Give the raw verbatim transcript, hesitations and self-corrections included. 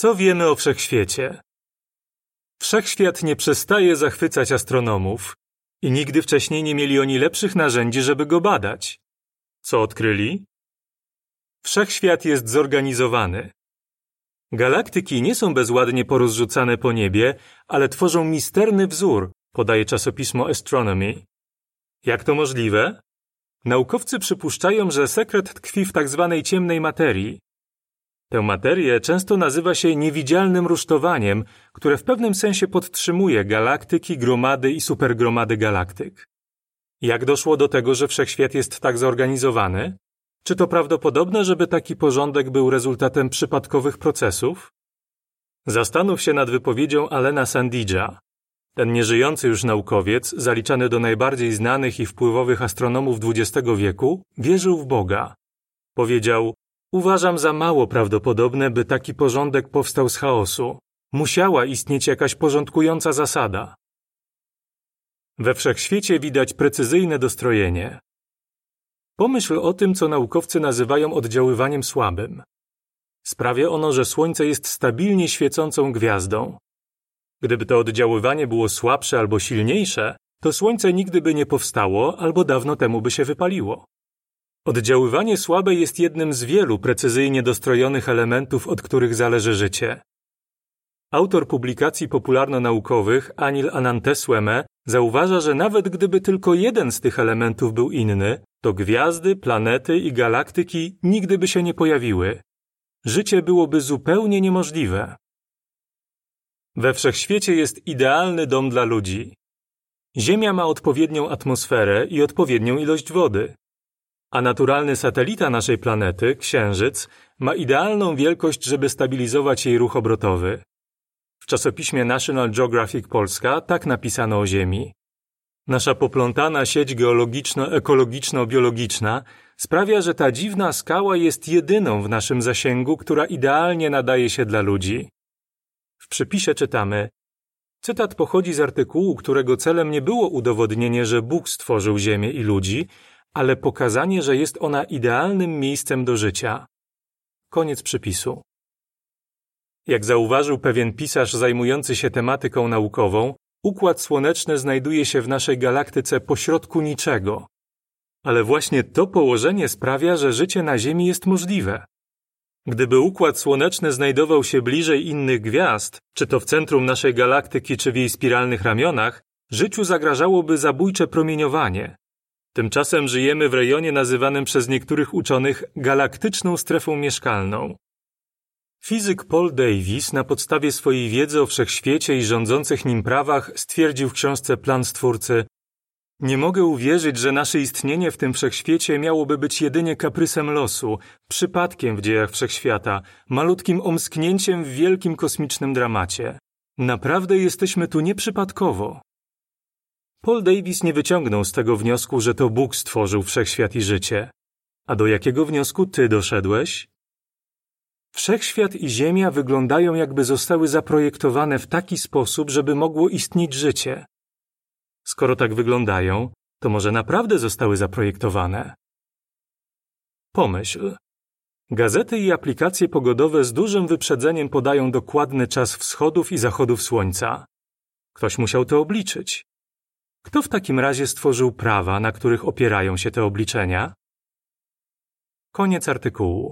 Co wiemy o wszechświecie? Wszechświat nie przestaje zachwycać astronomów i nigdy wcześniej nie mieli oni lepszych narzędzi, żeby go badać. Co odkryli? Wszechświat jest zorganizowany. Galaktyki nie są bezładnie porozrzucane po niebie, ale tworzą misterny wzór, podaje czasopismo Astronomy. Jak to możliwe? Naukowcy przypuszczają, że sekret tkwi w tzw. ciemnej materii. Tę materię często nazywa się niewidzialnym rusztowaniem, które w pewnym sensie podtrzymuje galaktyki, gromady i supergromady galaktyk. Jak doszło do tego, że wszechświat jest tak zorganizowany? Czy to prawdopodobne, żeby taki porządek był rezultatem przypadkowych procesów? Zastanów się nad wypowiedzią Ailena Sandidża. Ten nieżyjący już naukowiec, zaliczany do najbardziej znanych i wpływowych astronomów dwudziestego wieku, wierzył w Boga. Powiedział: uważam za mało prawdopodobne, by taki porządek powstał z chaosu. Musiała istnieć jakaś porządkująca zasada. We wszechświecie widać precyzyjne dostrojenie. Pomyśl o tym, co naukowcy nazywają oddziaływaniem słabym. Sprawia ono, że Słońce jest stabilnie świecącą gwiazdą. Gdyby to oddziaływanie było słabsze albo silniejsze, to Słońce nigdy by nie powstało albo dawno temu by się wypaliło. Oddziaływanie słabe jest jednym z wielu precyzyjnie dostrojonych elementów, od których zależy życie. Autor publikacji popularnonaukowych Anil Ananthaswamy zauważa, że nawet gdyby tylko jeden z tych elementów był inny, to gwiazdy, planety i galaktyki nigdy by się nie pojawiły. Życie byłoby zupełnie niemożliwe. We wszechświecie jest idealny dom dla ludzi. Ziemia ma odpowiednią atmosferę i odpowiednią ilość wody. A naturalny satelita naszej planety, Księżyc, ma idealną wielkość, żeby stabilizować jej ruch obrotowy. W czasopiśmie National Geographic Polska tak napisano o Ziemi. Nasza poplątana sieć geologiczno-ekologiczno-biologiczna sprawia, że ta dziwna skała jest jedyną w naszym zasięgu, która idealnie nadaje się dla ludzi. W przypisie czytamy: cytat pochodzi z artykułu, którego celem nie było udowodnienie, że Bóg stworzył Ziemię i ludzi, ale pokazanie, że jest ona idealnym miejscem do życia. Koniec przypisu. Jak zauważył pewien pisarz zajmujący się tematyką naukową, Układ Słoneczny znajduje się w naszej galaktyce pośrodku niczego. Ale właśnie to położenie sprawia, że życie na Ziemi jest możliwe. Gdyby Układ Słoneczny znajdował się bliżej innych gwiazd, czy to w centrum naszej galaktyki, czy w jej spiralnych ramionach, życiu zagrażałoby zabójcze promieniowanie. Tymczasem żyjemy w rejonie nazywanym przez niektórych uczonych Galaktyczną Strefą Mieszkalną. Fizyk Paul Davies na podstawie swojej wiedzy o wszechświecie i rządzących nim prawach stwierdził w książce Plan Stwórcy: nie mogę uwierzyć, że nasze istnienie w tym wszechświecie miałoby być jedynie kaprysem losu, przypadkiem w dziejach wszechświata, malutkim omsknięciem w wielkim kosmicznym dramacie. Naprawdę jesteśmy tu nieprzypadkowo. Paul Davies nie wyciągnął z tego wniosku, że to Bóg stworzył wszechświat i życie. A do jakiego wniosku ty doszedłeś? Wszechświat i Ziemia wyglądają, jakby zostały zaprojektowane w taki sposób, żeby mogło istnieć życie. Skoro tak wyglądają, to może naprawdę zostały zaprojektowane. Pomyśl. Gazety i aplikacje pogodowe z dużym wyprzedzeniem podają dokładny czas wschodów i zachodów słońca. Ktoś musiał to obliczyć. Kto w takim razie stworzył prawa, na których opierają się te obliczenia? Koniec artykułu.